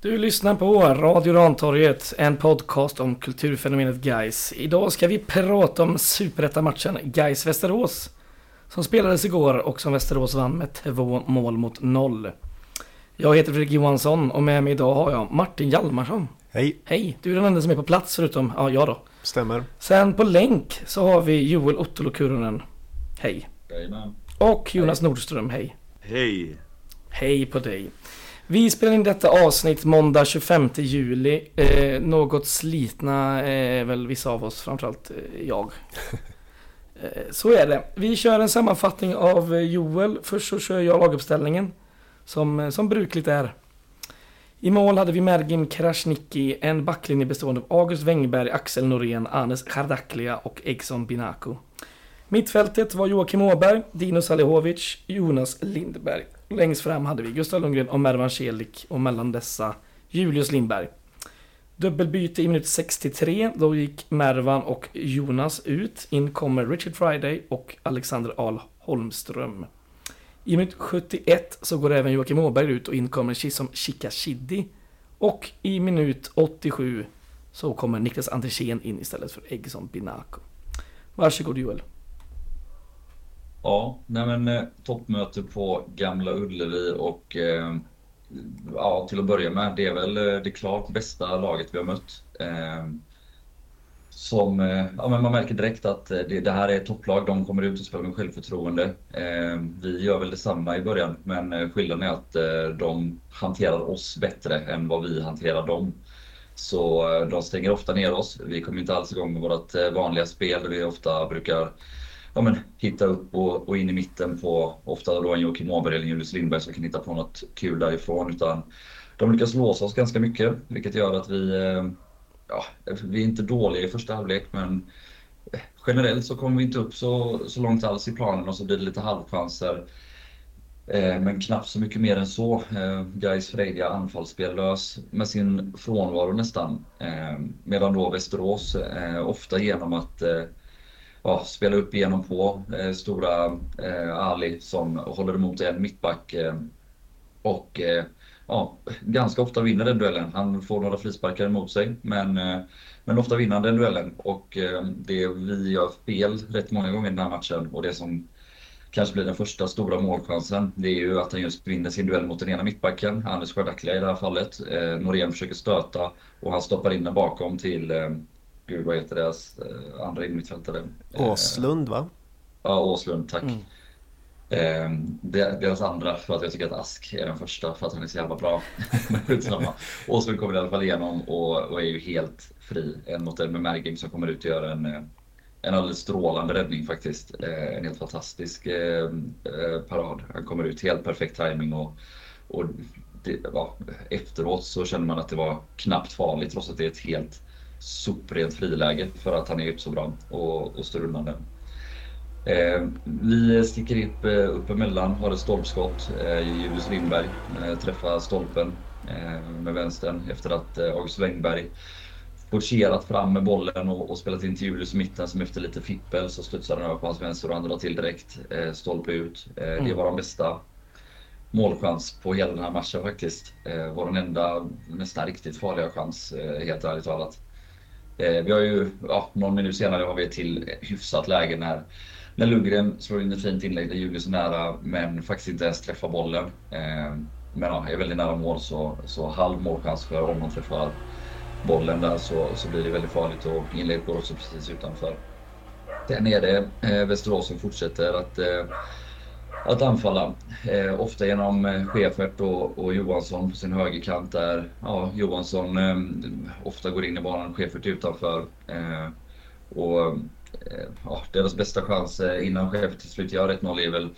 Du lyssnar på Radio Rantorget, en podcast om kulturfenomenet GAIS. Idag ska vi prata om Superettan-matchen GAIS Västerås som spelades igår och som Västerås vann med 2-0. Jag heter Fredrik Johansson och med mig idag har jag Martin Hjalmarsson. Hej. Hej, du är den enda som är på plats förutom, jag då. Stämmer. Sen på länk så har vi Joel Ottolo-Kurunen. Hej. Hej man. Och Jonas Nordström, hej. Hej. Hej på dig. Vi spelar in detta avsnitt måndag 25 juli. Något slitna är väl vissa av oss, framförallt jag. Så är det. Vi kör en sammanfattning av Joel. Först så kör jag laguppställningen som brukligt är. I mål hade vi Mergim Krasniqi, en backlinje bestående av August Wengberg, Axel Norén, Anes Cardaklija och Egzon Binaku. Mittfältet var Joakim Åberg, Dino Salihovic, Jonas Lindberg. Längst fram hade vi Gustav Lundgren och Mervan Çelik och mellan dessa Julius Lindberg. Dubbelbyte i minut 63, då gick Mervan och Jonas ut. In kommer Richard Friday och Alexander Ahl Holmström. I minut 71 så går även Joakim Åberg ut och in kommer som Chika Chidi. Och i minut 87 så kommer Niklas Andersén in istället för Egzon Binaku. Varsågod Joel. Ja, men toppmöte på Gamla Ullevi och till att börja med, det är väl det klart bästa laget vi har mött. Men man märker direkt att det här är ett topplag, de kommer ut och spelar med självförtroende. Vi gör väl detsamma i början, men skillnaden är att de hanterar oss bättre än vad vi hanterar dem. Så de stänger ofta ner oss, vi kommer inte alls igång med vårt vanliga spel där vi ofta brukar hitta upp och in i mitten på ofta då en Joakim Åberg eller Julius Lindberg som kan hitta på något kul därifrån, utan de lyckas låsa oss ganska mycket, vilket gör att vi är inte dåliga i första halvlek, men generellt så kommer vi inte upp så långt alls i planen och så blir det lite halvchanser, men knappt så mycket mer än så. GAIS Friday anfallsspellös med sin frånvaro nästan, medan då Västerås ofta genom att spela upp igenom på stora Ali som håller emot en mittback ganska ofta vinner den duellen. Han får några frisparkar emot sig men ofta vinner den duellen, och det vi gör fel rätt många gånger i den här matchen, och det som kanske blir den första stora målchansen, det är ju att han just vinner sin duell mot den ena mittbacken, Anes Cardaklija i det här fallet. Norén försöker stöta och han stoppar in den bakom till vad heter deras andra inmittfältare? Åslund va? Ja, Åslund, tack. Mm. Deras andra, för att jag tycker att Ask är den första för att han är så jävla bra. Åslund kommer i alla fall igenom och är ju helt fri. En mot en med Mergim som kommer ut och gör en alldeles strålande räddning faktiskt. En helt fantastisk parad. Han kommer ut helt perfekt timing och efteråt så känner man att det var knappt farligt trots att det är ett helt superrent friläge för att han är upp så bra och står undan den. Vi sticker upp emellan, har ett stolpskott. Julius Lindberg träffar stolpen med vänstern efter att August Wengberg forcerat fram med bollen och spelat in till Julius i mitten som efter lite fippel så studsar den över på hans vänster och han drar till direkt, stolpe ut. Det var den bästa målchans på hela den här matchen faktiskt. Var den enda nästan riktigt farliga chans, helt ärligt talat. Vi har ju någon minut senare har vi ett till hyfsat läge när Lundgren slår in ett fint inlägg där Julius är nära men faktiskt inte ens träffar bollen. Är väldigt nära mål så halv målchans för om man träffar bollen där så blir det väldigt farligt, och inlägg går också precis utanför. Där nere Västerås som fortsätter att anfalla. Ofta genom Schäffert och Johansson på sin högerkant där. Ja, Johansson ofta går in i banan, Schäffert utanför. Deras bästa chans innan Schäffert till slut gör 1-0 är väl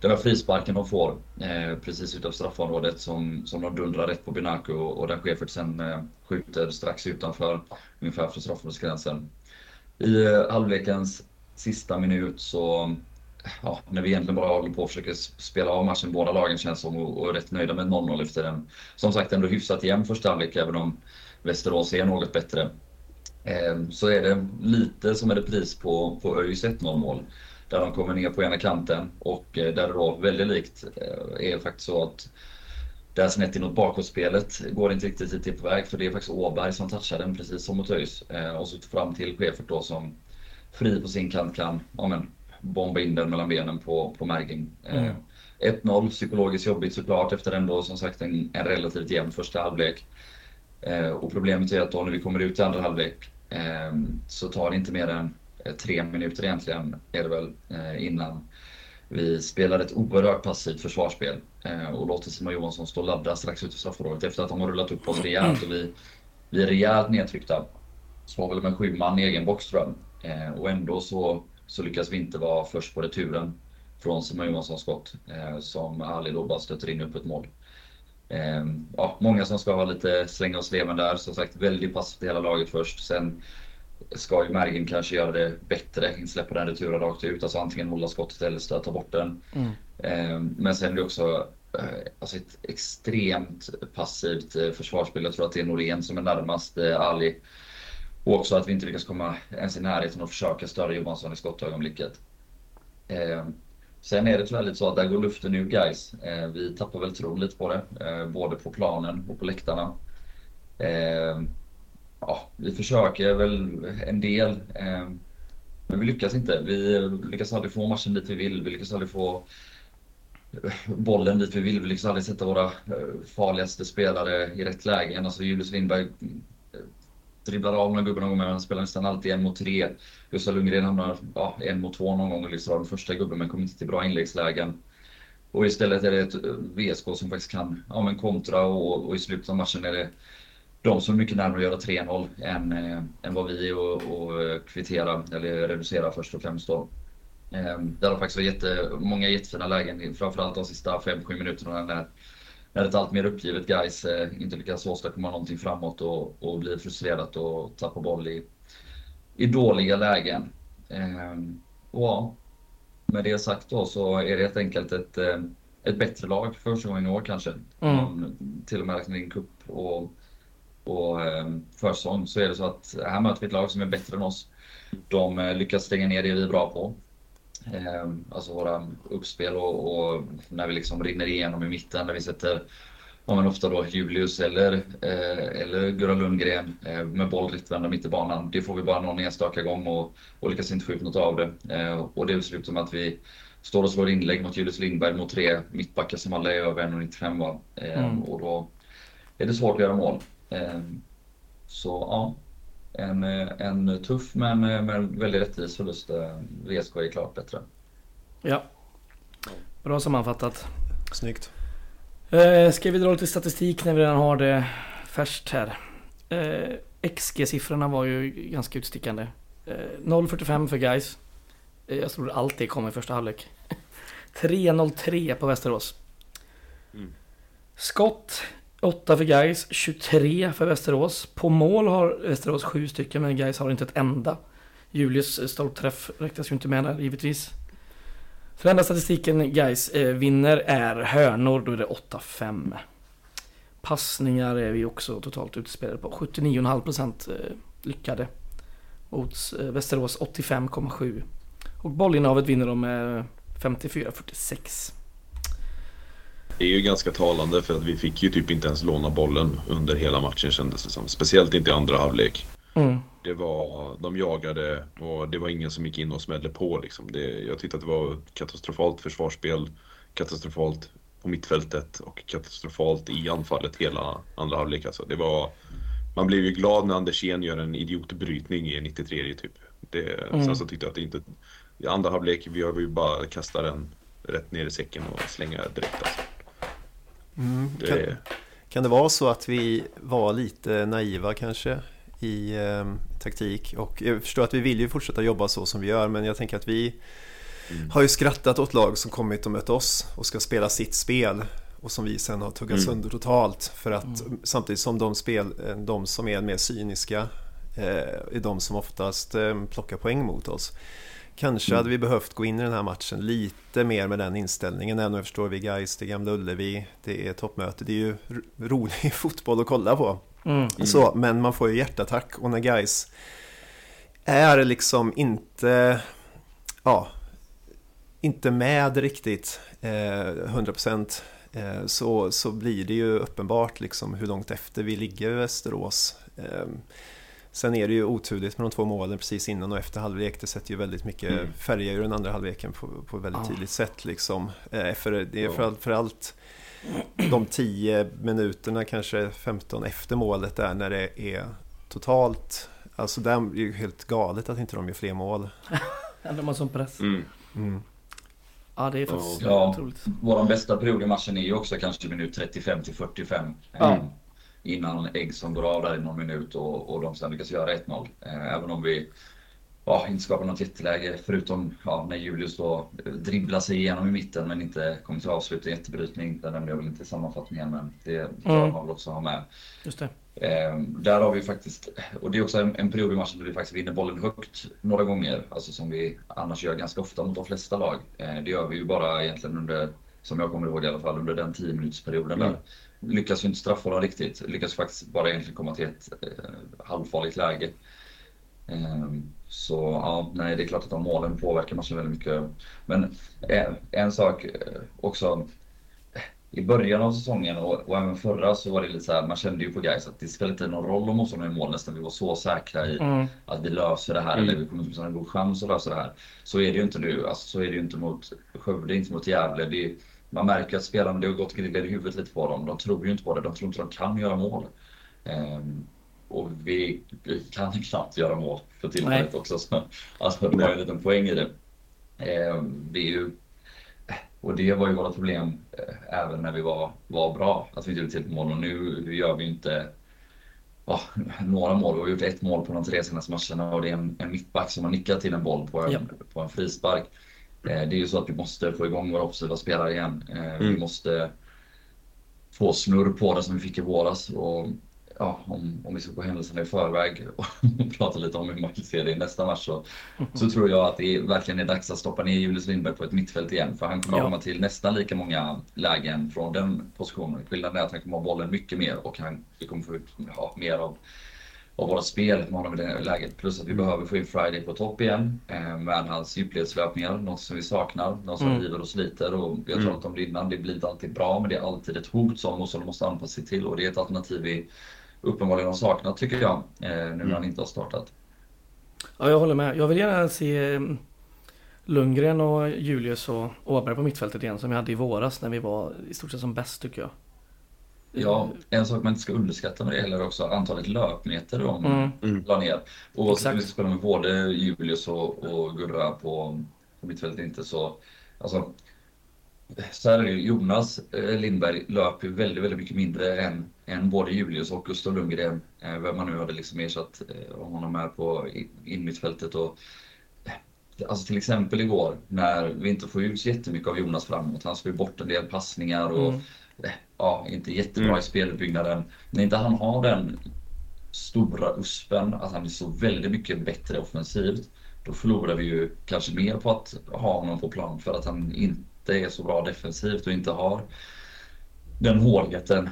den här frisparken de får precis utanför straffområdet som de dundrar rätt på Binaku och där Schäffert sen skjuter strax utanför ungefär för straffområdesgränsen. I halvlekens sista minut så när vi egentligen bara håller på och försöker spela av matchen, båda lagen känns som och är rätt nöjda med 0-0 efter den. Som sagt ändå hyfsat igen första halvlek, även om Västerås är något bättre. Så är det lite som en repris på ÖIS 1-0 mål där de kommer ner på ena kanten, och där det då väldigt likt är faktiskt så att där snett inåt bakåtspelet går inte riktigt hit på väg, för det är faktiskt Åberg som touchar den precis som mot Öjs. Och så fram till Schäffert då som fri på sin kant kan bomba in den mellan benen på Mergim. 1-0, psykologiskt jobbigt såklart efter den då, som sagt en relativt jämn första halvlek. Och problemet är att då när vi kommer ut i andra halvlek så tar det inte mer än 3 minuter egentligen är det väl innan vi spelar ett oerhört passivt försvarsspel och låter Simon Johansson stå ladda strax ut i straffområdet efter att de har rullat upp oss rejält och vi är rejält nedtryckta. Så var väl med 7 man i egen box tror jag. Och ändå så lyckas vi inte vara först på returen från Simon Johanssons skott som Ali då bara stöter in upp ett mål. Ja, många som ska ha lite slänga och sleven där, som sagt väldigt passivt hela laget först, sen ska ju Mergim kanske göra det bättre, inte släppa den returen rakt ut, alltså antingen hålla skottet eller stöta bort den. Men sen är det också alltså ett extremt passivt försvarsspel. Jag tror att det är Norén som är närmast Ali, och också att vi inte lyckas komma ens i närheten och försöka störa Johansson i skottögonblicket. Sen är det tyvärr lite så att där går luften nu, guys. Vi tappar väl tron lite på det, både på planen och på läktarna. Ja, vi försöker väl en del, men vi lyckas inte. Vi lyckas aldrig få matchen dit vi vill, vi lyckas aldrig få bollen dit vi vill, vi lyckas aldrig sätta våra farligaste spelare i rätt lägen. Alltså Julius Lindberg dribblar av några gubben någon gång, men han spelar nästan alltid 1 mot 3. Gustav Lundgren hamnar 1 mot 2 någon gång och lyckas av den första gubben, men kommer inte till bra inläggslägen. Och istället är det ett VSK som faktiskt kan kontra, och i slutet av matchen är det de som är mycket närmare att göra 3-0 än vad vi och kvittera eller reducera först och främst då. Där har faktiskt varit många jättefina lägen, framförallt de sista 5-7 minuterna när ett allt mer uppgivet guys inte lyckas åstadkomma någonting framåt och blir frustrerat och tappar boll i dåliga lägen. Ja, med det sagt då så är det helt enkelt ett bättre lag för första gången i år kanske. Till och med räknar in cup och försång, så är det så att här möter vi ett lag som är bättre än oss. De lyckas stänga ner det vi är bra på. Alltså våra uppspel och när vi liksom rinner igenom i mitten, där vi sätter ofta då Julius eller Gustav Lundgren med boll rättvända mitt i banan. Det får vi bara någon enstaka gång och lyckas inte skjuta något av det. Och det slutar med att vi står och slår inlägg mot Julius Lindberg mot 3 mittbackar som alla är över 1,95 var. Och då är det svårt att göra mål. Så ja, en tuff men väldigt rättvis förlust. VSK är klart bättre. Ja, bra sammanfattat. Snyggt. Ska vi dra lite statistik när vi redan har det färskt här. XG-siffrorna var ju ganska utstickande. 0,45 för GAIS. Jag tror allt det kom i första halvlek. 3,03 på Västerås. Skott 8 för GAIS, 23 för Västerås. På mål har Västerås 7 stycken, men GAIS har inte ett enda. Julius stolpträff räknas ju inte med där, givetvis. För den enda statistiken GAIS vinner är hörnor, då är det 8-5. Passningar är vi också totalt utspelade på. 79,5% lyckade. Mot Västerås 85,7. Och bollinnehavet vinner de med 54-46. Det är ju ganska talande för att vi fick ju typ inte ens låna bollen under hela matchen, kändes det som. Speciellt inte i andra halvlek. Det var, de jagade och det var ingen som gick in och smällde på liksom. Jag tyckte att det var katastrofalt försvarsspel, katastrofalt på mittfältet och katastrofalt i anfallet hela andra halvlek alltså. Man blev ju glad när Andersén gör en idiotbrytning i 93 typ. Sen så tyckte jag att det inte, i andra halvlek vi har ju bara kastat den rätt ner i säcken och slänga direkt alltså. Kan det vara så att vi var lite naiva kanske i taktik? Och jag förstår att vi vill ju fortsätta jobba så som vi gör, men jag tänker att vi har ju skrattat åt lag som kommit och mött oss och ska spela sitt spel och som vi sen har tuggat sönder totalt, för att samtidigt som de som är mer cyniska är de som oftast plockar poäng mot oss. Kanske hade vi behövt gå in i den här matchen lite mer med den inställningen. Även om jag förstår vi GAIS, det är Gamla Ullevi, det är toppmöte. Det är ju rolig fotboll att kolla på. Så, men man får ju hjärtattack. Och när GAIS är liksom inte med riktigt 100% så blir det ju uppenbart liksom hur långt efter vi ligger i Västerås. Sen är det ju oturligt med de två målen precis innan och efter halvlek. Det sätter ju väldigt mycket färger i den andra halvleken på väldigt tydligt sätt. Liksom. För allt de 10 minuterna, kanske 15 efter målet där, när det är totalt... Alltså det är ju helt galet att inte de gör fler mål. De har sån press. Mm. Ja, det är faktiskt otroligt. Vår bästa period i matchen är ju också kanske minut 35 till 45. Innan Egzon går av där i någon minut och de sedan lyckas göra 1-0. Även om vi inte skapar något jätteläge, förutom när Julius då dribblar sig igenom i mitten men inte kommer till avslut i jättebrytning. Den nämnde jag väl inte i sammanfattningen, men det kan man väl också ha med. Just det. Där har vi faktiskt, och det är också en period i matchen där vi faktiskt vinner bollen högt några gånger, alltså som vi annars gör ganska ofta mot de flesta lag. Det gör vi ju bara egentligen under, som jag kommer ihåg i alla fall, under den 10-minutersperioden där. Lyckas vi inte straffa dem riktigt, lyckas faktiskt bara egentligen komma till ett halvfarligt läge. Så det är klart att de målen påverkar matchen väldigt mycket. Men en sak också, i början av säsongen och även förra, så var det lite så här, man kände ju på GAIS att det spelade inte någon roll om motståndarna i mål nästan. Vi var så säkra i att vi löser det här, eller vi kommer inte ha en god chans att lösa det här. Så är det ju inte nu, alltså, så är det ju inte mot Skövde, inte mot Gävle. Man märker att spelarna, det har gått griller i huvudet lite på dem. De tror ju inte på det, de tror inte de kan göra mål. Och vi kan knappt göra mål för tillfället också. Så, alltså det var ju en liten poäng i det. Och det var ju våra problem även när vi var bra. Att vi inte gjorde till mål, och nu gör vi inte några mål. Vi har gjort ett mål på de 3 senaste matcherna, och det är en mittback som har nickat till en boll på en frispark. Det är ju så att vi måste få igång våra offensiva spelare igen. Vi måste få snurr på det som vi fick i våras. Och om vi ska gå händelserna i förväg och prata lite om hur man kan se det i nästa match, så tror jag att det verkligen är dags att stoppa ner Julius Lindberg på ett mittfält igen. För han kommer komma till nästan lika många lägen från den positionen. Skillnaden är att han kommer ha bollen mycket mer, och vi kommer få ut mer av våra spel med honom i det läget. Plus att vi behöver få in Friday på topp igen med hans djupledslöpningar, något som vi saknar, något som river och sliter. Och vi har talat om det innan, det blir inte alltid bra, men det är alltid ett hot som de måste anpassa sig till, och det är ett alternativ vi uppenbarligen har saknat, tycker jag, nu när han inte har startat. Ja, jag håller med. Jag vill gärna se Lundgren och Julius och Åberg på mittfältet igen, som vi hade i våras när vi var i stort sett som bäst, tycker jag. Ja, en sak man inte ska underskatta med det heller också, antalet löpmeter de la ner. Och exakt. Så spelar med både Julius och Gurra på mittfältet inte så... Alltså, så här är det ju, Jonas Lindberg löper väldigt, väldigt mycket mindre än både Julius och Gustav Lundgren. Vem man nu hade liksom ersatt honom här på inmittfältet. Alltså till exempel igår, när vi inte får ut jättemycket av Jonas framåt. Han slår bort en del passningar och... inte jättebra i spelbyggnaden. När inte han har den stora uspen, att han är så väldigt mycket bättre offensivt, då förlorar vi ju kanske mer på att ha honom på plan, för att han inte är så bra defensivt och inte har den hårdheten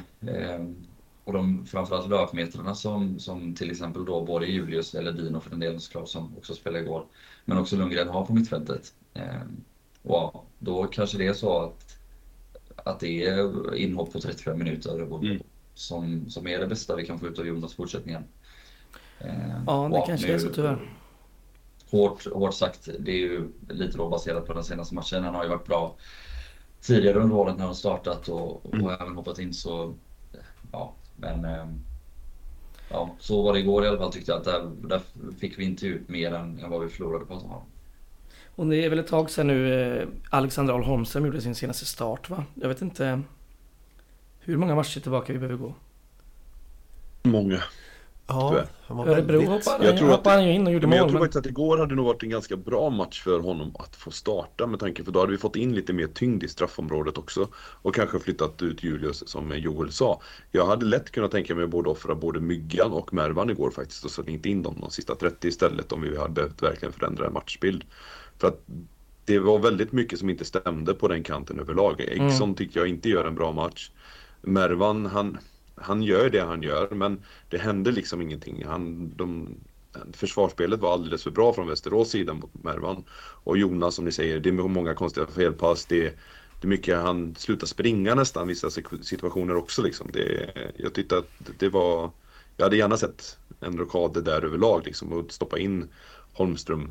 och de framförallt löpmetrarna som till exempel då både Julius eller Dino för den delen, såklart, som också spelade igår, men också Lundgren har på mittfältet. Och då kanske det är så att det är inhopp på 35 minuter som är det bästa vi kan få ut av Jonas fortsättningen. Det kanske är så, tyvärr. Hårt sagt, det är ju lite då baserat på den senaste matchen. Han har ju varit bra tidigare under året när han startat och även hoppat in, så så var det igår i alla fall, tyckte jag, att där fick vi inte ut mer än vad vi förlorade på att ha. Och det är väl ett tag sedan nu Alexander Ahl Holmström gjorde sin senaste start, va? Jag vet inte hur många matcher tillbaka vi behöver gå. Många. Ja, Örebro hoppade han ju in och gjorde mål. Jag tror faktiskt att igår hade nog varit en ganska bra match för honom att få starta, med tanke på att då hade vi fått in lite mer tyngd i straffområdet också, och kanske flyttat ut Julius, som Joel sa. Jag hade lätt kunnat tänka mig att offra både Myggan och Mervan igår faktiskt, och så inte in dem de sista 30 istället, om vi hade behövt verkligen förändra en matchbild. För att det var väldigt mycket som inte stämde på den kanten överlag. Egzon tycker jag inte gör en bra match. Mervan, han gör det han gör, men det hände liksom ingenting. Försvarsspelet var alldeles för bra från Västerås sidan mot Mervan. Och Jonas, som ni säger, det är många konstiga felpass. Det hur mycket han slutar springa nästan vissa situationer också liksom. Jag tyckte att det var, jag hade gärna sett en rokad där överlag liksom, och stoppa in Holmström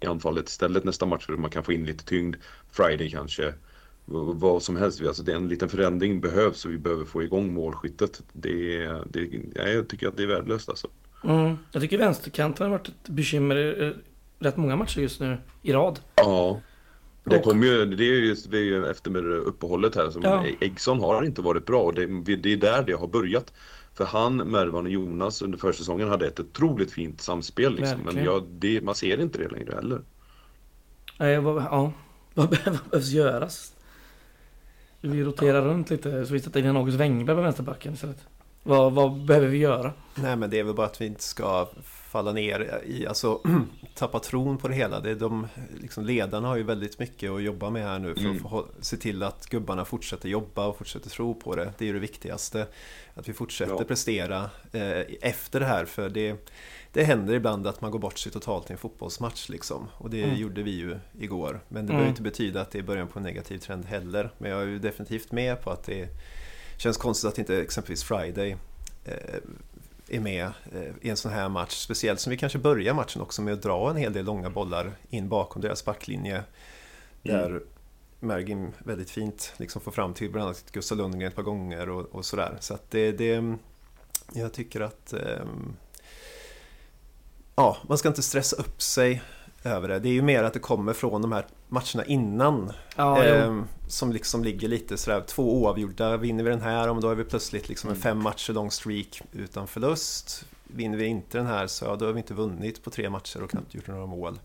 i anfallet istället nästa match, för man kan få in lite tyngd. Friday kanske, vad som helst. Alltså det är en liten förändring behövs, och vi behöver få igång målskyttet. Jag tycker att det är värdelöst alltså. Jag tycker vänsterkanten har varit ett bekymmer i rätt många matcher just nu i rad. Ja. Det kom ju, det är ju efter med uppehållet här som Egzon har inte varit bra, och det är där det har börjat. För han, Mervan och Jonas under försäsongen hade ett otroligt fint samspel liksom. Men man ser inte det längre heller. Vad behövs göras? Vi roterar runt lite så vi sätter in August Wengberg på vänsterbacken istället. Vad behöver vi göra? Nej, men det är väl bara att vi inte ska falla ner i, alltså tappa tron på det hela. Ledarna har ju väldigt mycket att jobba med här nu för att se till att gubbarna fortsätter jobba och fortsätter tro på det. Det är ju det viktigaste, att vi fortsätter prestera efter det här, för det händer ibland att man går bort sig totalt i en fotbollsmatch liksom. Och det gjorde vi ju igår, men det behöver inte betyda att det är början på en negativ trend heller. Men jag är ju definitivt med på att det känns konstigt att inte exempelvis Friday är med i en sån här match. Speciellt som vi kanske börjar matchen också med att dra en hel del långa bollar in bakom deras backlinje. Där Mergim väldigt fint liksom får fram till bland annat Gustav Lundgren ett par gånger och sådär. Så att jag tycker att man ska inte stressa upp sig över det. Det är ju mer att det kommer från de här matcherna innan som liksom ligger lite sådär 2 oavgjorda. Vinner vi den här, om då är vi plötsligt liksom en 5 matcher lång streak utan förlust. Vinner vi inte den här, så då har vi inte vunnit på 3 matcher och knappt gjort några mål.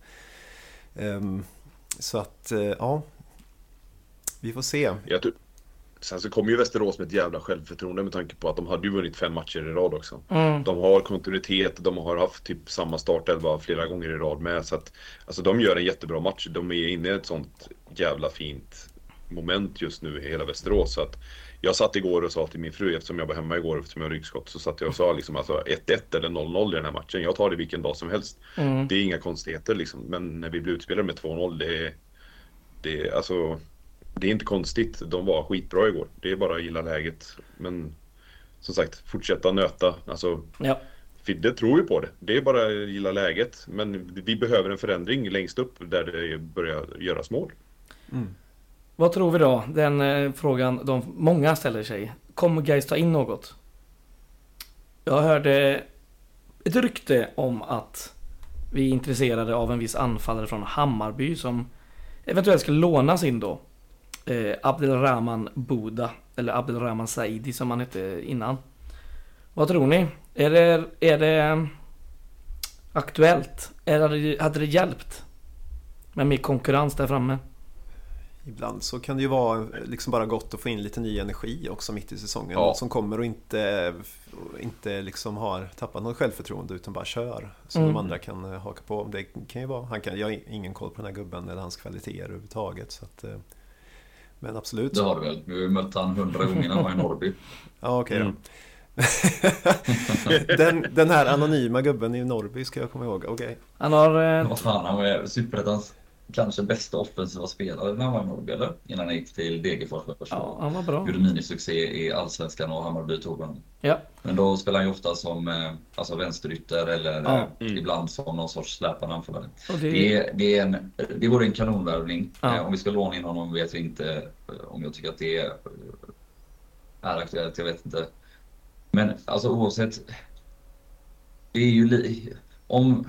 Så att vi får se. Sen så kommer ju Västerås med ett jävla självförtroende med tanke på att de hade ju vunnit 5 matcher i rad också. De har kontinuitet, de har haft typ samma startelva flera gånger i rad med, så att alltså de gör en jättebra match. De är inne i ett sånt jävla fint moment just nu i hela Västerås, så att jag satt igår och sa till min fru, eftersom jag var hemma igår eftersom jag har ryggskott, så satt jag och sa liksom, alltså 1-1 eller 0-0 i den här matchen. Jag tar det vilken dag som helst. Det är inga konstigheter liksom, men när vi blir utspelade med 2-0, det är inte konstigt, de var skitbra igår. Det är bara att gilla läget. Men som sagt, fortsätta nöta. Alltså, Fidde tror ju på det. Det är bara att gilla läget. Men vi behöver en förändring längst upp där det börjar göras mål. Vad tror vi då? Den frågan de många ställer sig. Kommer GAIS ta in något? Jag hörde ett rykte om att vi är intresserade av en viss anfallare från Hammarby som eventuellt ska lånas in då. Abdelrahman Boda eller Abdelrahman Saidi som han hette innan. Vad tror ni? Är det aktuellt? Hade det hjälpt med mer konkurrens där framme? Ibland så kan det ju vara liksom bara gott att få in lite ny energi också mitt i säsongen. Någon som kommer och inte liksom har tappat något självförtroende utan bara kör. Så de andra kan haka på. Det kan ju vara, jag har ingen koll på den här gubben eller hans kvaliteter överhuvudtaget, så att men absolut. Det har du väl. Vi mötte han 100 gånger när han var i Norrby. Ja, okej då. Den här anonyma gubben i Norrby ska jag komma ihåg. Okej. Han har... Vad fan, han var Superettans kanske bästa offensiva spelare när han var i Norrby, eller? Innan han gick till Degerfors. Ja, han var bra. Gjorde minisuccé i Allsvenskan och Hammarby tog honom. Ja. Men då spelar han ju ofta som vänsterytter eller ibland som någon sorts släpande anfallare. Det vore en kanonvärvning. Om vi ska låna in honom vet vi inte om jag tycker att det är aktuellt, jag vet inte. Men alltså oavsett, det är ju om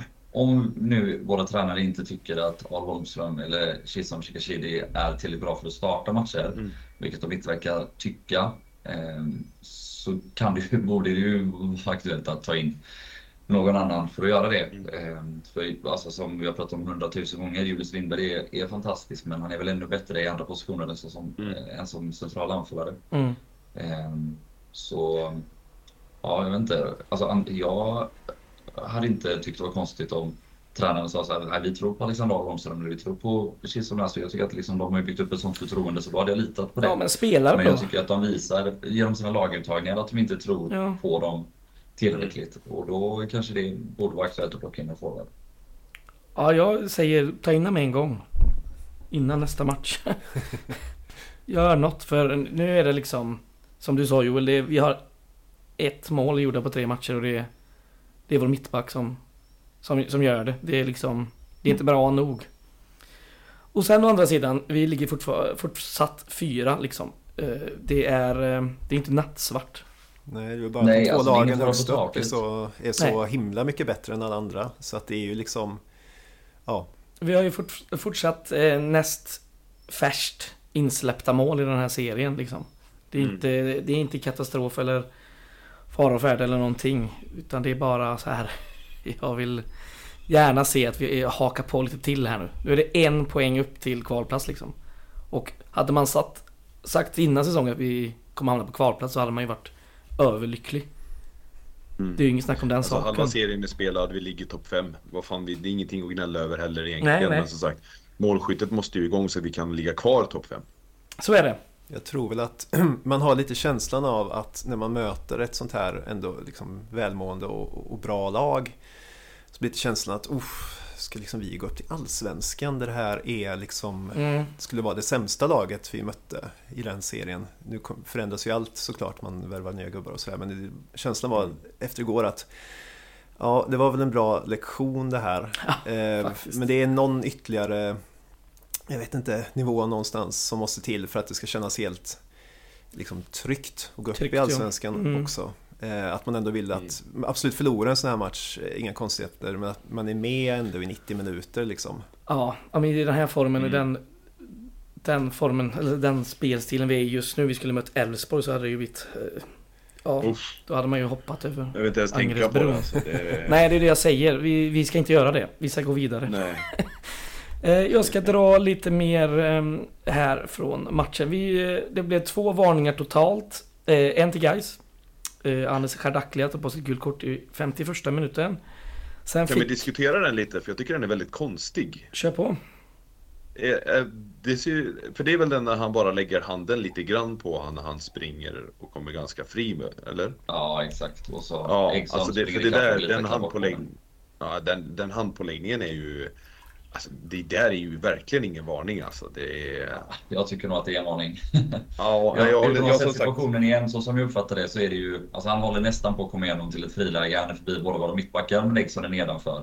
nu våra tränare inte tycker att Ahl Holmström eller Shizam Chikashidi är tillräckligt bra för att starta matcher, vilket de inte verkar tycka, så borde det ju vara aktuellt att ta in någon annan för att göra det. För, alltså, som vi har pratat om 100 000 gånger, Julius Lindberg är fantastisk, men han är väl ännu bättre i andra positioner än som central anfallare. Så ja, jag vet inte. Alltså, jag hade inte tyckt det var konstigt om tränaren sa så här: vi tror på Alexander Ahl Holmström eller vi tror på precis som det här. Så jag tycker att liksom, de har byggt upp ett sånt förtroende, så då hade jag litat på det. Ja, men jag tycker att de visar genom sina laguttagningar att de inte tror på dem tillräckligt, och då kanske det borde vara aktuellt att plocka in en forward. Ja, jag säger ta in mig en gång innan nästa match. gör något, för nu är det liksom som du sa, Joel, vi har ett mål gjorda på 3 matcher och det är vår mittback som gör det. Det är liksom, det är inte bra nog. Och sen å andra sidan, vi ligger fortsatt 4 liksom. Det är inte nattsvart. Nej, det är bara 2 dagar högst upp är så himla mycket bättre än alla andra. Så att det är ju liksom, ja. Vi har ju fortsatt näst färskt insläppta mål i den här serien liksom. Det är inte katastrof eller farofärd eller någonting, utan det är bara så här, jag vill gärna se att vi hakar på lite till här nu. Nu är det 1 poäng upp till kvalplats liksom. Och hade man sagt innan säsongen att vi kommer hamna på kvalplats, så hade man ju varit överlycklig. Det är ju inget snack om den saken. Halva serien är spelad, vi ligger topp 5. Vad fan, det är ingenting att gnälla över heller egentligen. Nej. Men som sagt, målskyttet måste ju igång så vi kan ligga kvar topp 5. Så är det. Jag tror väl att man har lite känslan av att när man möter ett sånt här ändå liksom välmående och bra lag, så blir det känslan att ska liksom vi gå upp till Allsvenskan, där det här är liksom, skulle vara det sämsta laget vi mötte i den serien. Nu förändras ju allt såklart, man värvar nya gubbar och sådär, men känslan var efter igår att ja, det var väl en bra lektion det här. Ja, men det är någon ytterligare, jag vet inte, nivå någonstans som måste till för att det ska kännas helt liksom tryggt och gå upp i Allsvenskan också. Att man ändå vill att absolut förlora en sån här match, inga konstigheter, men att man är med ändå i 90 minuter liksom. Ja, men i den här formen och den formen eller den spelstilen vi är just nu, vi skulle möta Elfsborg, så hade det ju blivit då hade man ju hoppat över. Jag vet inte ens tänka på det, alltså. Nej, det är det jag säger. Vi ska inte göra det. Vi ska gå vidare. Nej. Jag ska dra lite mer här från matchen. Det blev 2 varningar totalt. En till GAIS. Anes Cardaklija tog på sitt guldkort i 51:a minuten. Sen kan vi diskutera den lite, för jag tycker den är väldigt konstig. Kör på. För det är väl den när han bara lägger handen lite grann på han när han springer och kommer ganska fri med, eller? Ja, exakt. Och så alltså det, för det där, den handpåläggningen är ju, alltså det där är ju verkligen ingen varning, alltså det är... Jag tycker nog att det är en varning. Jag sett situationen igen, så som jag uppfattar det, så är det ju, alltså han håller nästan på att komma igenom till ett friläge, han är förbi både och mittbackar, men Egzon är nedanför.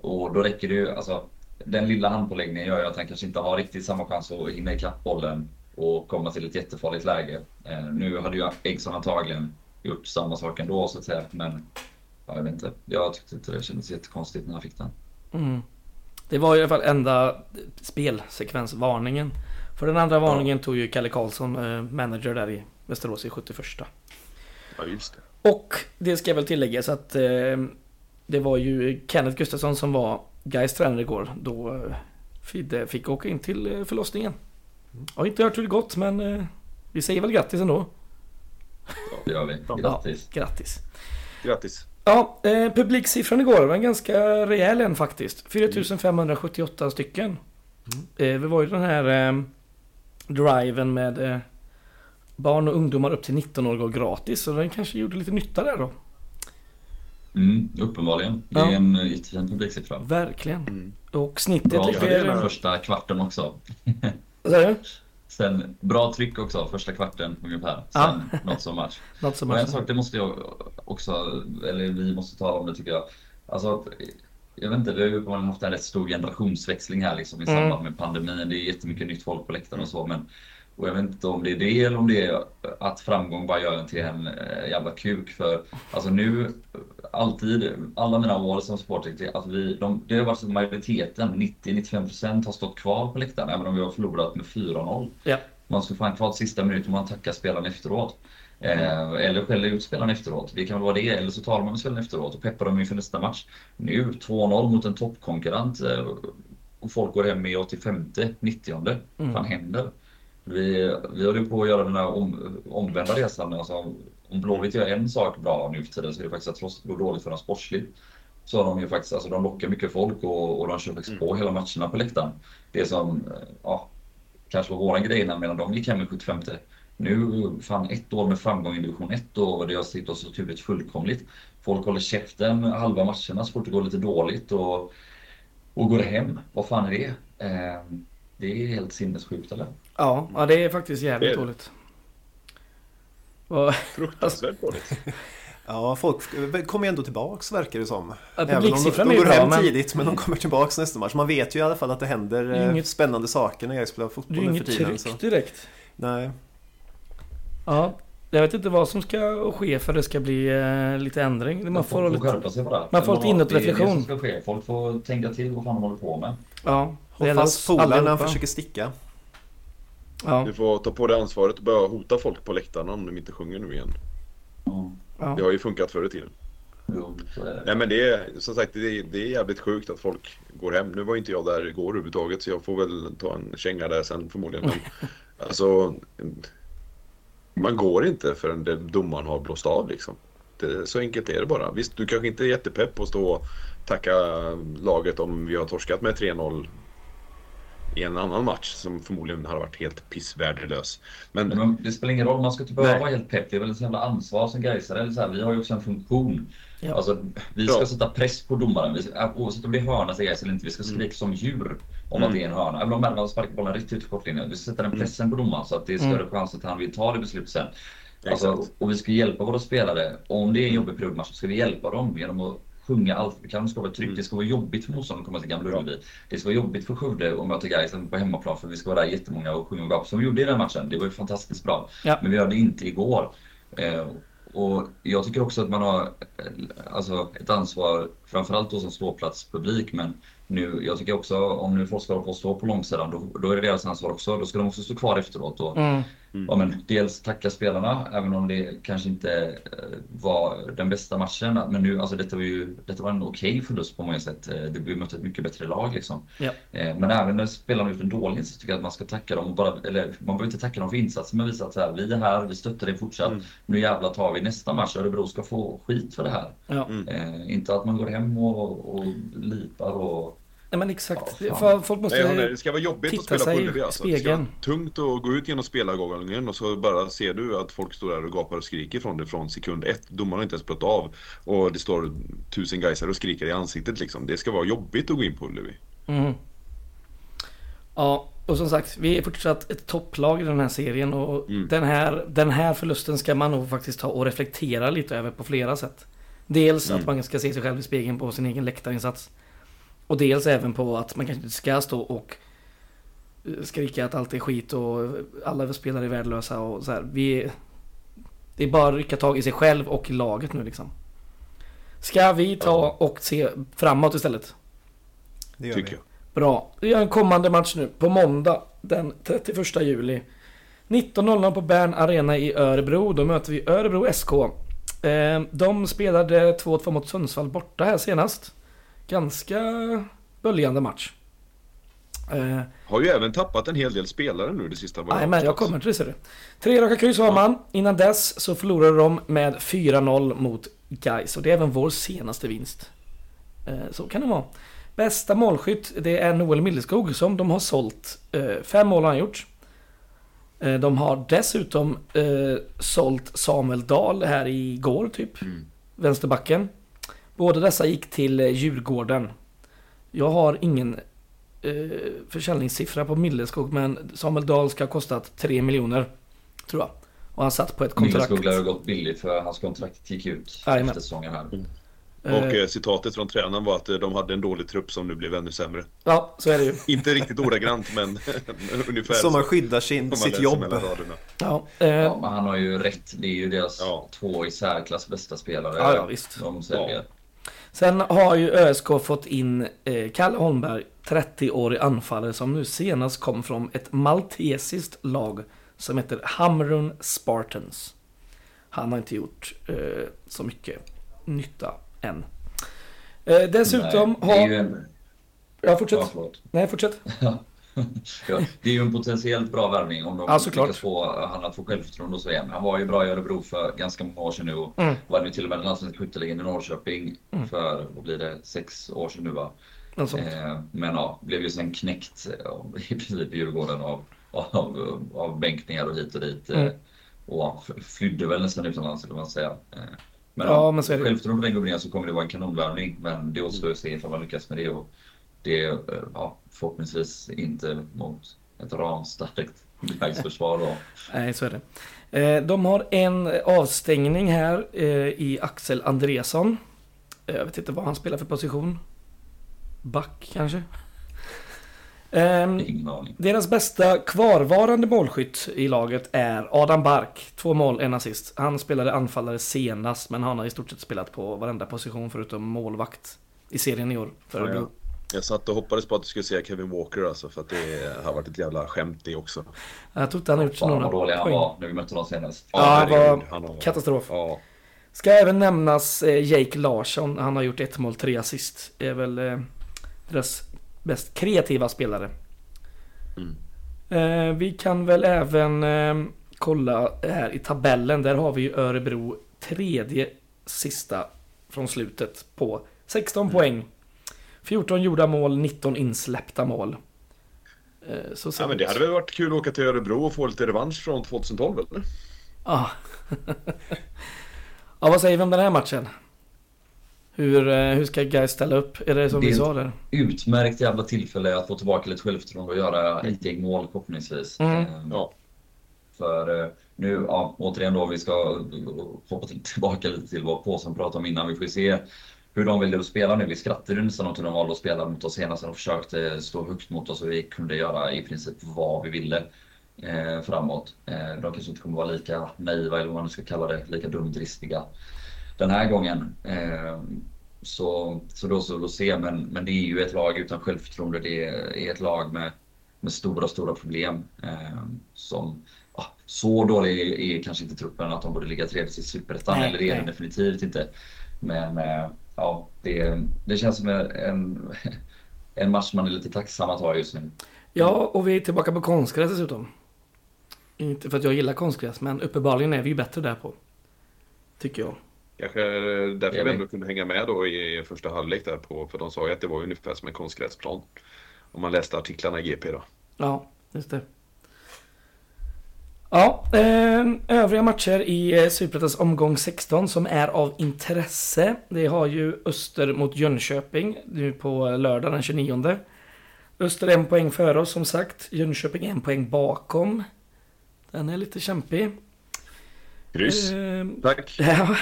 Och då räcker det ju, alltså den lilla handpåläggningen gör ju att han kanske inte har riktigt samma chans att hinna ikapp bollen och komma till ett jättefarligt läge. Nu hade ju Egzon antagligen gjort samma sak ändå, så att säga, men jag vet inte, jag tyckte inte det kändes jättekonstigt när han fick den. Det var i alla fall enda spelsekvensvarningen. För den andra varningen tog ju Kalle Karlsson, manager där i Västerås, i 71. Ja, just det. Och det ska jag väl tillägga så att det var ju Kenneth Gustafsson som var GAIS tränare igår, då Fidde fick åka in till förlossningen. Jag har inte hört hur det gått, men vi säger väl grattis ändå. Ja, det gör vi. Grattis. Ja, grattis. Grattis. Ja, publiksiffran igår var en ganska rejäl en faktiskt. 4578 stycken. Vi var ju den här driven med barn och ungdomar upp till 19 år går gratis, så den kanske gjorde lite nytta där då. Uppenbarligen. Det är en jättefin publiksiffra. Verkligen. Och snittet ligger den första kvarten också. Sen bra tryck också, första kvarten ungefär. Sen något som match. Och en sak, det måste jag också, eller vi måste tala om det tycker jag. Alltså, jag vet inte, vi har ju haft en rätt stor generationsväxling här liksom, i samband med pandemin. Det är jättemycket nytt folk på läktaren och så, men och jag vet inte om det är det eller om det är att framgång bara gör en till en jävla kuk. För alltså nu, alltid, alla mina år som supporter, att det har varit majoriteten, 90-95% har stått kvar på läktaren, även om vi har förlorat med 4-0. Ja. Man ska fan kvar sista minuten och man tackar spelaren efteråt. Eller skäller ut spelaren efteråt. Det kan väl vara det, eller så talar man med spelaren efteråt och peppar dem inför nästa match. Nu 2-0 mot en toppkonkurrent och folk går hem med 85-90. Fan händer. Vi håller på att göra den här omvända resan. Alltså, om Blåvitt gör en sak bra nu för tiden, så är det faktiskt att trots det går dåligt för dem sportsligt, så de ju faktiskt, alltså, de lockar mycket folk och de kör faktiskt på hela matcherna på läktaren. Det som kanske var våran grej när medan de gick hem i 75. Nu fan 1 år med framgång i division 1 och det har sitt oss så tydligt fullkomligt. Folk håller käften halva matcherna så fort det går lite dåligt och går hem. Vad fan är det? Det är helt sinnessjukt, eller? Ja, det är faktiskt jävligt dåligt. Fruktansvärt dåligt. Ja, folk kommer ändå tillbaks, verkar det som. Även om de går hem tidigt, men de kommer tillbaks nästa match. Man vet ju i alla fall att det händer inget spännande saker när jag spelar fotboll för tiden. Det är inget tryck direkt. Nej. Ja, jag vet inte vad som ska ske för det ska bli lite ändring. Man får lite inåtreflektion. Folk får tänka till vad fan de håller på med. Ja, håll fast polarna försöker sticka. Ja. Du får ta på det ansvaret och börja hota folk på läktarna om de inte sjunger nu igen. Mm. Ja. Det har ju funkat förr i tiden. Jo, så är det. Nej, men det är som sagt det är jävligt sjukt att folk går hem. Nu var inte jag där igår överhuvudtaget, så jag får väl ta en känga där sen förmodligen. Men, alltså, man går inte förrän det domaren har blåst av liksom. Så enkelt är det bara. Visst, du kanske inte är jättepepp på att stå och tacka laget om vi har torskat med 3-0 i en annan match som förmodligen har varit helt pissvärdelös. Men det spelar ingen roll, man ska typ bara vara helt pepp. Det är väl en sån jävla ansvar som gaisare eller så här. Vi har ju också en funktion. Ja. Alltså, vi ska sätta press på domaren. Oavsett om det är hörna så eller inte, vi ska skrika som djur om att det är en hörna. Även om Mervan sparkar bollen riktigt ut i kortlinjen. Vi sätter den pressen på domaren så att det är större chans att han vill ta det beslutet sen. Alltså, och vi ska hjälpa våra spelare. Och om det är en jobbig periodmatch så ska vi hjälpa dem genom att sjunga allt vi kan. Det ska vara tryggt, det ska vara jobbigt för motståndaren att komma till Gamla Ullevi. Det ska vara jobbigt för Skövde och möta GAIS på hemmaplan, för vi ska vara där jättemånga och sjunga upp som vi gjorde i den matchen. Det var ju fantastiskt bra, men vi gjorde det inte igår. Och jag tycker också att man har alltså ett ansvar framförallt då som ståplatspublik, men nu, jag tycker också om nu folk ska hålla på att stå på långsidan, då är det deras ansvar också. Då ska de också stå kvar efteråt och ja, men dels tacka spelarna, även om det kanske inte var den bästa matchen. Men nu, alltså detta var en okej förlust på många sätt. Det blev mött ett mycket bättre lag liksom. Ja. Men även när spelarna gjort en dålig insats tycker jag att man ska tacka dem. Man behöver inte tacka dem för insatsen, men visa att så här, vi är här, vi stöttar det fortsatt. Nu jävla tar vi nästa match, Örebro ska få skit för det här. Ja. Inte att man går hem och lipar och... Nej, men exakt. Ja, folk måste det ska vara jobbigt att spela på Ullevi alltså. Det ska vara tungt att gå ut genom spelargången och så bara ser du att folk står där och gapar och skriker från sekund ett. Domaren har inte ens plötsligt av och det står 1000 gaisar och skriker i ansiktet liksom. Det ska vara jobbigt att gå in på Ullevi. Ja, och som sagt, vi är fortsatt ett topplag i den här serien och den här förlusten ska man nog faktiskt ta och reflektera lite över på flera sätt. Dels att man ska se sig själv i spegeln på sin egen läktarinsats. Och dels även på att man kanske inte ska stå och skrika att allt är skit och alla spelare är värdelösa och så här. Det är bara att rycka tag i sig själv och i laget nu liksom. Ska vi ta och se framåt istället? Det gör vi. Bra. Vi gör en kommande match nu på måndag den 31 juli. 19:00 på Bern Arena i Örebro. Då möter vi Örebro SK. De spelade 2-2 mot Sundsvall borta här senast. Ganska böljande match. Har ju även tappat en hel del spelare nu det sista varje. Nej, men jag kommer till det. 3 raka kryss har man. Innan dess så förlorade de med 4-0 mot GAIS. Och det är även vår senaste vinst. Så kan det vara. Bästa målskytt, det är Noel Milleskog som de har sålt. 5 mål har han gjort. De har dessutom sålt Samuel Dahl här igår typ. Vänsterbacken. Båda dessa gick till Djurgården. Jag har ingen försäljningssiffra på Milleskog, men Samuel Dahl ska ha kostat 3 miljoner, tror jag. Och han satt på ett kontrakt. Milleskog har gått billigt för hans kontrakt gick ut efter säsongen här. Och citatet från tränaren var att de hade en dålig trupp som nu blev ännu sämre. Ja, så är det ju. Inte riktigt ordagrant, men ungefär. Som man skyddar sitt jobb. Ja, men han har ju rätt. Det är ju deras 2 i särklass bästa spelare. Ja, visst. De säljer. Ja. Sen har ju ÖSK fått in Kalle Holmberg, 30-årig anfallare som nu senast kom från ett maltesiskt lag som heter Hamrun Spartans. Han har inte gjort så mycket nytta än. Dessutom fortsätt. Ja, det är ju en potentiellt bra värvning om de lyckas få han att få självförtroende och så igen. Han var ju bra i Örebro för ganska många år sedan nu och var nu till och med den allsvenska skytteligan i Norrköping för, vad blir det, 6 år sedan nu va? Men ja, blev ju sen knäckt i princip i Djurgården av bänkningar och hit och dit och flydde väl nästan utomlands skulle man säga. Men självförtroende går ner så kommer det vara en kanonvärvning, men det återstår att se ifall man lyckas med det och det är förhoppningsvis inte mot ett ramstarkt försvar då. Nej, så är det. De har en avstängning här i Axel Andreasson. Jag vet inte vad han spelar för position. Back kanske? Deras bästa kvarvarande målskytt i laget är Adam Bark. 2 mål, 1 assist. Han spelade anfallare senast, men han har i stort sett spelat på varenda position förutom målvakt i serien i år för Örebro. Jag satt och hoppades på att du skulle säga Kevin Walker alltså, för att det har varit ett jävla skämt det också. Jag tror inte han har gjort några dåliga poäng. Ja, när vi mötte dem senast. Ja, det var katastrof. Ja. Ska även nämnas Jake Larsson. Han har gjort 1 mål, 3 assist. Är väl deras bäst kreativa spelare. Vi kan väl även kolla här i tabellen. Där har vi ju Örebro tredje sista från slutet på 16 poäng. 14 gjorda mål, 19 insläppta mål. Så ja, men det hade väl varit kul att åka till Örebro och få lite revansch från 2012, eller? Ja. Ja, vad säger vi om den här matchen? Hur ska GAIS ställa upp? Är det som vi sa där? Utmärkt jävla tillfälle att få tillbaka lite självförtroende och göra ett gäng mål koppningsvis. För nu, återigen då, vi ska hoppa tillbaka lite till vad Påsen pratade om innan. Vi får se hur de ville spela nu. Vi skrattade nästan åt hur de valde att spela mot oss senast. De försökte stå högt mot oss och vi kunde göra i princip vad vi ville framåt. De kanske inte kommer vara lika naiva, eller vad man nu ska kalla det, lika dumdristiga den här gången. Så då se. Men det är ju ett lag utan självförtroende. Det är ett lag med stora problem. Så dålig är kanske inte truppen att de borde ligga tredje i Superettan. Eller det är den definitivt inte. Men ja, det känns som en match man är lite tacksam att ha just nu. Ja, och vi är tillbaka på konstgräs dessutom. Inte för att jag gillar konstgräs, men uppenbarligen är vi ju bättre där på, tycker jag. Kanske därför vi ändå kunde hänga med då i första halvlek där på, för de sa ju att det var ungefär som en konstgräsplan. Om man läste artiklarna i GP då. Ja, just det. Ja, övriga matcher i Superettans omgång 16 som är av intresse. Det har ju Öster mot Jönköping nu på lördag den 29. Öster 1 poäng för oss som sagt. Jönköping 1 poäng bakom. Den är lite kämpig. Kryss, tack. Ja.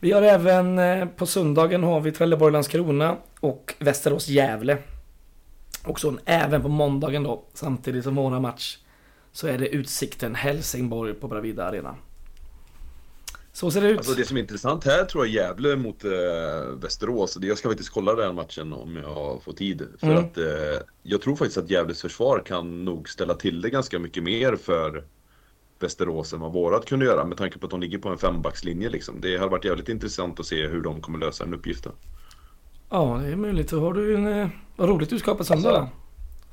Vi har även på söndagen har vi Trelleborg-Landskrona och Västerås-Gävle. Och så även på måndagen då, samtidigt som våra match, så är det Utsikten Helsingborg på Bravida Arena. Så ser det ut. Alltså det som är intressant här tror jag Gävle mot Västerås. Jag ska faktiskt kolla den matchen om jag får tid. För att jag tror faktiskt att Gävles försvar kan nog ställa till det ganska mycket mer för Västerås än vad vårat kunde göra. Med tanke på att de ligger på en 5-backslinje liksom. Det har varit jävligt intressant att se hur de kommer lösa den uppgiften. Ja, det är möjligt. Har du vad roligt du skapar söndag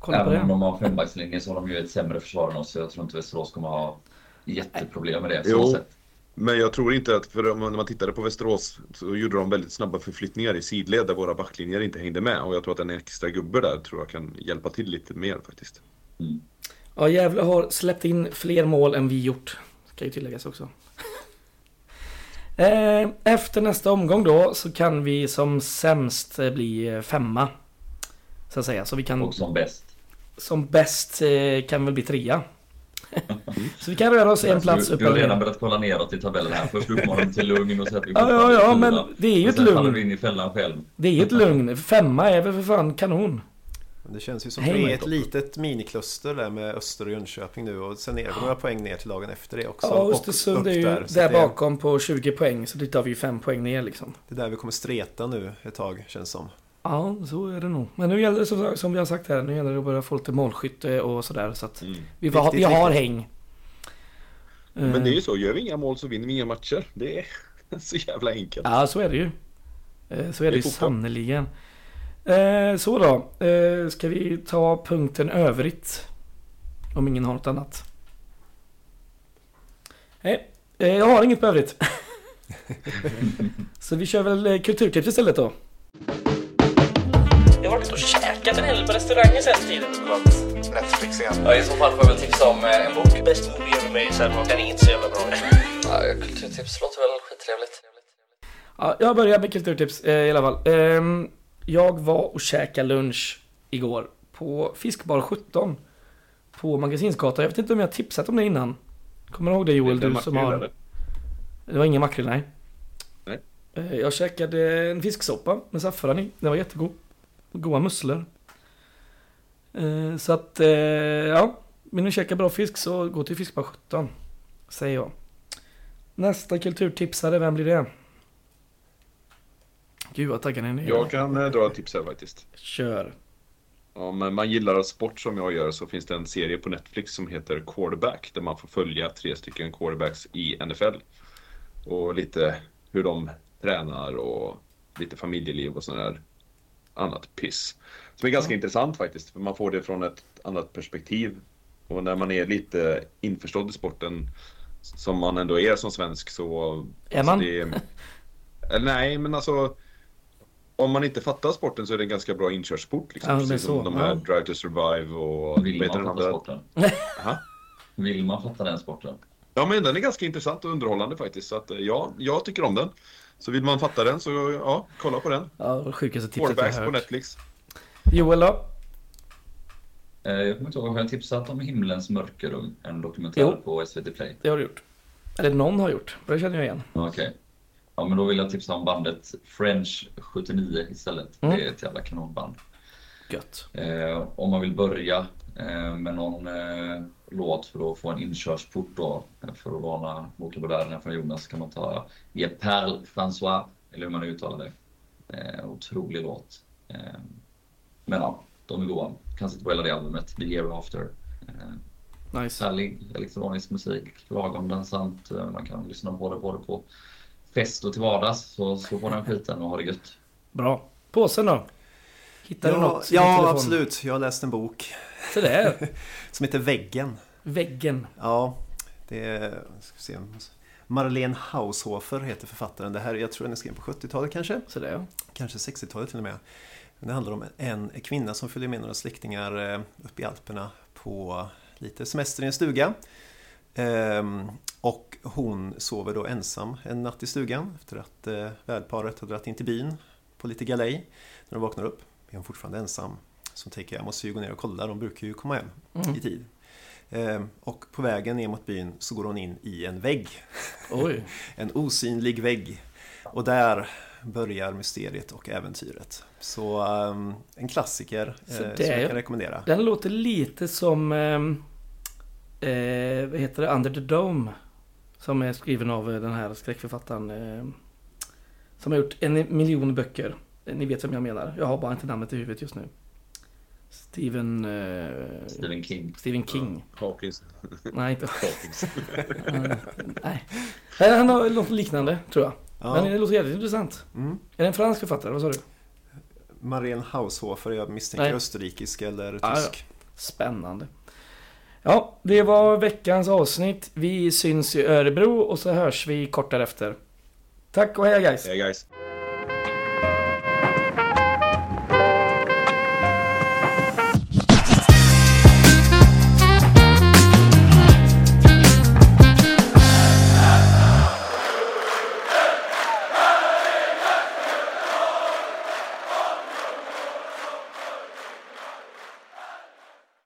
då? Även om de har 5-backslinje så har de ju ett sämre försvar än oss. Så jag tror inte Västerås kommer ha jätteproblem med det. Jo, men jag tror inte att, för när man tittade på Västerås så gjorde de väldigt snabba förflyttningar i sidled där våra backlinjer inte hängde med. Och jag tror att en extra gubbe där tror jag kan hjälpa till lite mer faktiskt. Ja, Gävle har släppt in fler mål än vi gjort. Ska ju tilläggas också. Efter nästa omgång då så kan vi som sämst bli 5:a. Så att säga. Så vi kan, och som bäst. Som bäst kan väl bli 3:a. Så vi kan röra oss en plats upp. Du har redan börjat kolla neråt i tabellen här. Först uppmanar du till lugn och så att vi ja, men det är ju ett lugn. Faller in i fällan själv. Det är ju ett lugn. 5:a är väl för fan kanon. Det känns ju som ett litet minikluster där med Öster och Jönköping nu. Och sen är det några poäng ner till lagen efter det också. Ja, Östersund är ju där bakom på 20 poäng. Så det tar vi ju 5 poäng ner liksom. Det är där vi kommer streta nu ett tag, känns som. Ja, så är det nog. Men nu gäller det som vi har sagt här. Nu gäller det att börja få lite målskytte och sådär. Så att vi har häng. Men det är ju så, gör vi inga mål så vinner vi inga matcher. Det är så jävla enkelt. Ja, så är det ju. Så är det ju sannoliken. Så då, ska vi ta punkten övrigt om ingen har något annat. Nej, jag har inget på övrigt. Så vi kör väl kulturtips istället då. Jag har varit och käkat en hel på restaurangen sen tiden. Netflix igen. Ja, i så fall får jag väl tipsa om en bok. Bäst mobil med mig sen, man kan inte så jävla bra. Ja, kulturtips låter väl skittrevligt. Ja, jag börjar med kulturtips i alla fall. Jag var och käkade lunch igår på Fiskbar 17 på Magasinsgatan. Jag vet inte om jag tipsat om det innan. Kommer du ihåg det, Joel? Du som har... Det var ingen makrill, nej. Nej. Jag käkade en fisksoppa med saffran i. Den var jättegod. Goda musslor. Så att, ja. Men nu käkar bra fisk så gå till Fiskbar 17, säger jag. Nästa kulturtipsare, vem blir det? Gud, vad taggad är ni. Jag kan dra ett tips här faktiskt. Kör. Om man gillar sport som jag gör så finns det en serie på Netflix som heter Quarterback, där man får följa 3 stycken quarterbacks i NFL. Och lite hur de tränar och lite familjeliv och sån där annat piss. Som är ganska intressant faktiskt, för man får det från ett annat perspektiv. Och när man är lite införstådd i sporten som man ändå är som svensk så... Är man? Alltså det, nej, men alltså... Om man inte fattar sporten så är det en ganska bra inkörsport liksom, ja, precis så, som de här Drive to Survive och... Vill man fatta sporten? Vill man fatta den sporten? Ja, men den är ganska intressant och underhållande faktiskt, så att ja, jag tycker om den. Så vill man fatta den så ja, kolla på den. Ja, sjukaste tipset jag hört. På Netflix. Joel då? Jag kommer inte ihåg, har jag tipsat om Himlens mörker och en dokumentär på SVT Play? Det har du gjort. Eller någon har gjort, det känner jag igen. Okej. Ja, men då vill jag tipsa om bandet French 79 istället. Det är ett jävla kanonband. Gött. Om man vill börja med någon låt för att få en inkörsport då, för att vana vokabulären från Jonas, kan man ta Pierre François, eller hur man uttalar det. Otrolig låt. Men ja, de är goa. Kan sitta på hela det albumet, The Year After. Nice. Härlig elektronisk musik, lagom dansant. Man kan lyssna både på fest och till vardags, så får den skiten och har det gött. Bra. Påsen då? Hittade du något? Ja, absolut. Jag har läst en bok. Så det är. Som heter Väggen. Väggen. Ja, det är... Ska se. Marlene Haushofer heter författaren. Det här, jag tror den är skriven på 70-talet kanske. Så det är. Kanske 60-talet till och med. Men det handlar om en kvinna som följer med några släktingar upp i Alperna på lite semester i en stuga. Och hon sover då ensam en natt i stugan efter att värdparet har dratt in till byn på lite galej. När de vaknar upp är hon fortfarande ensam. Så tänker jag måste ju gå ner och kolla, de brukar ju komma hem i tid. Och på vägen ner mot byn så går hon in i en vägg. Oj. En osynlig vägg. Och där börjar mysteriet och äventyret. Så en klassiker så det, som jag kan rekommendera. Den låter lite som... vad heter det? Under the Dome, som är skriven av den här skräckförfattaren som har gjort 1 miljon böcker. Ni vet vem jag menar. Jag har bara inte namnet i huvudet just nu. Stephen King. Stephen King. Hawkins. Nej, inte Hawkins. Nej. Han har något liknande, tror jag. Ja. Men det låter jävligt intressant. Är det en fransk författare? Vad sa du? Marlene Haushofer, jag misstänker österrikisk eller tysk. Ja. Spännande. Ja, det var veckans avsnitt. Vi syns i Örebro och så hörs vi kort därefter. Tack och hej guys! Hej guys!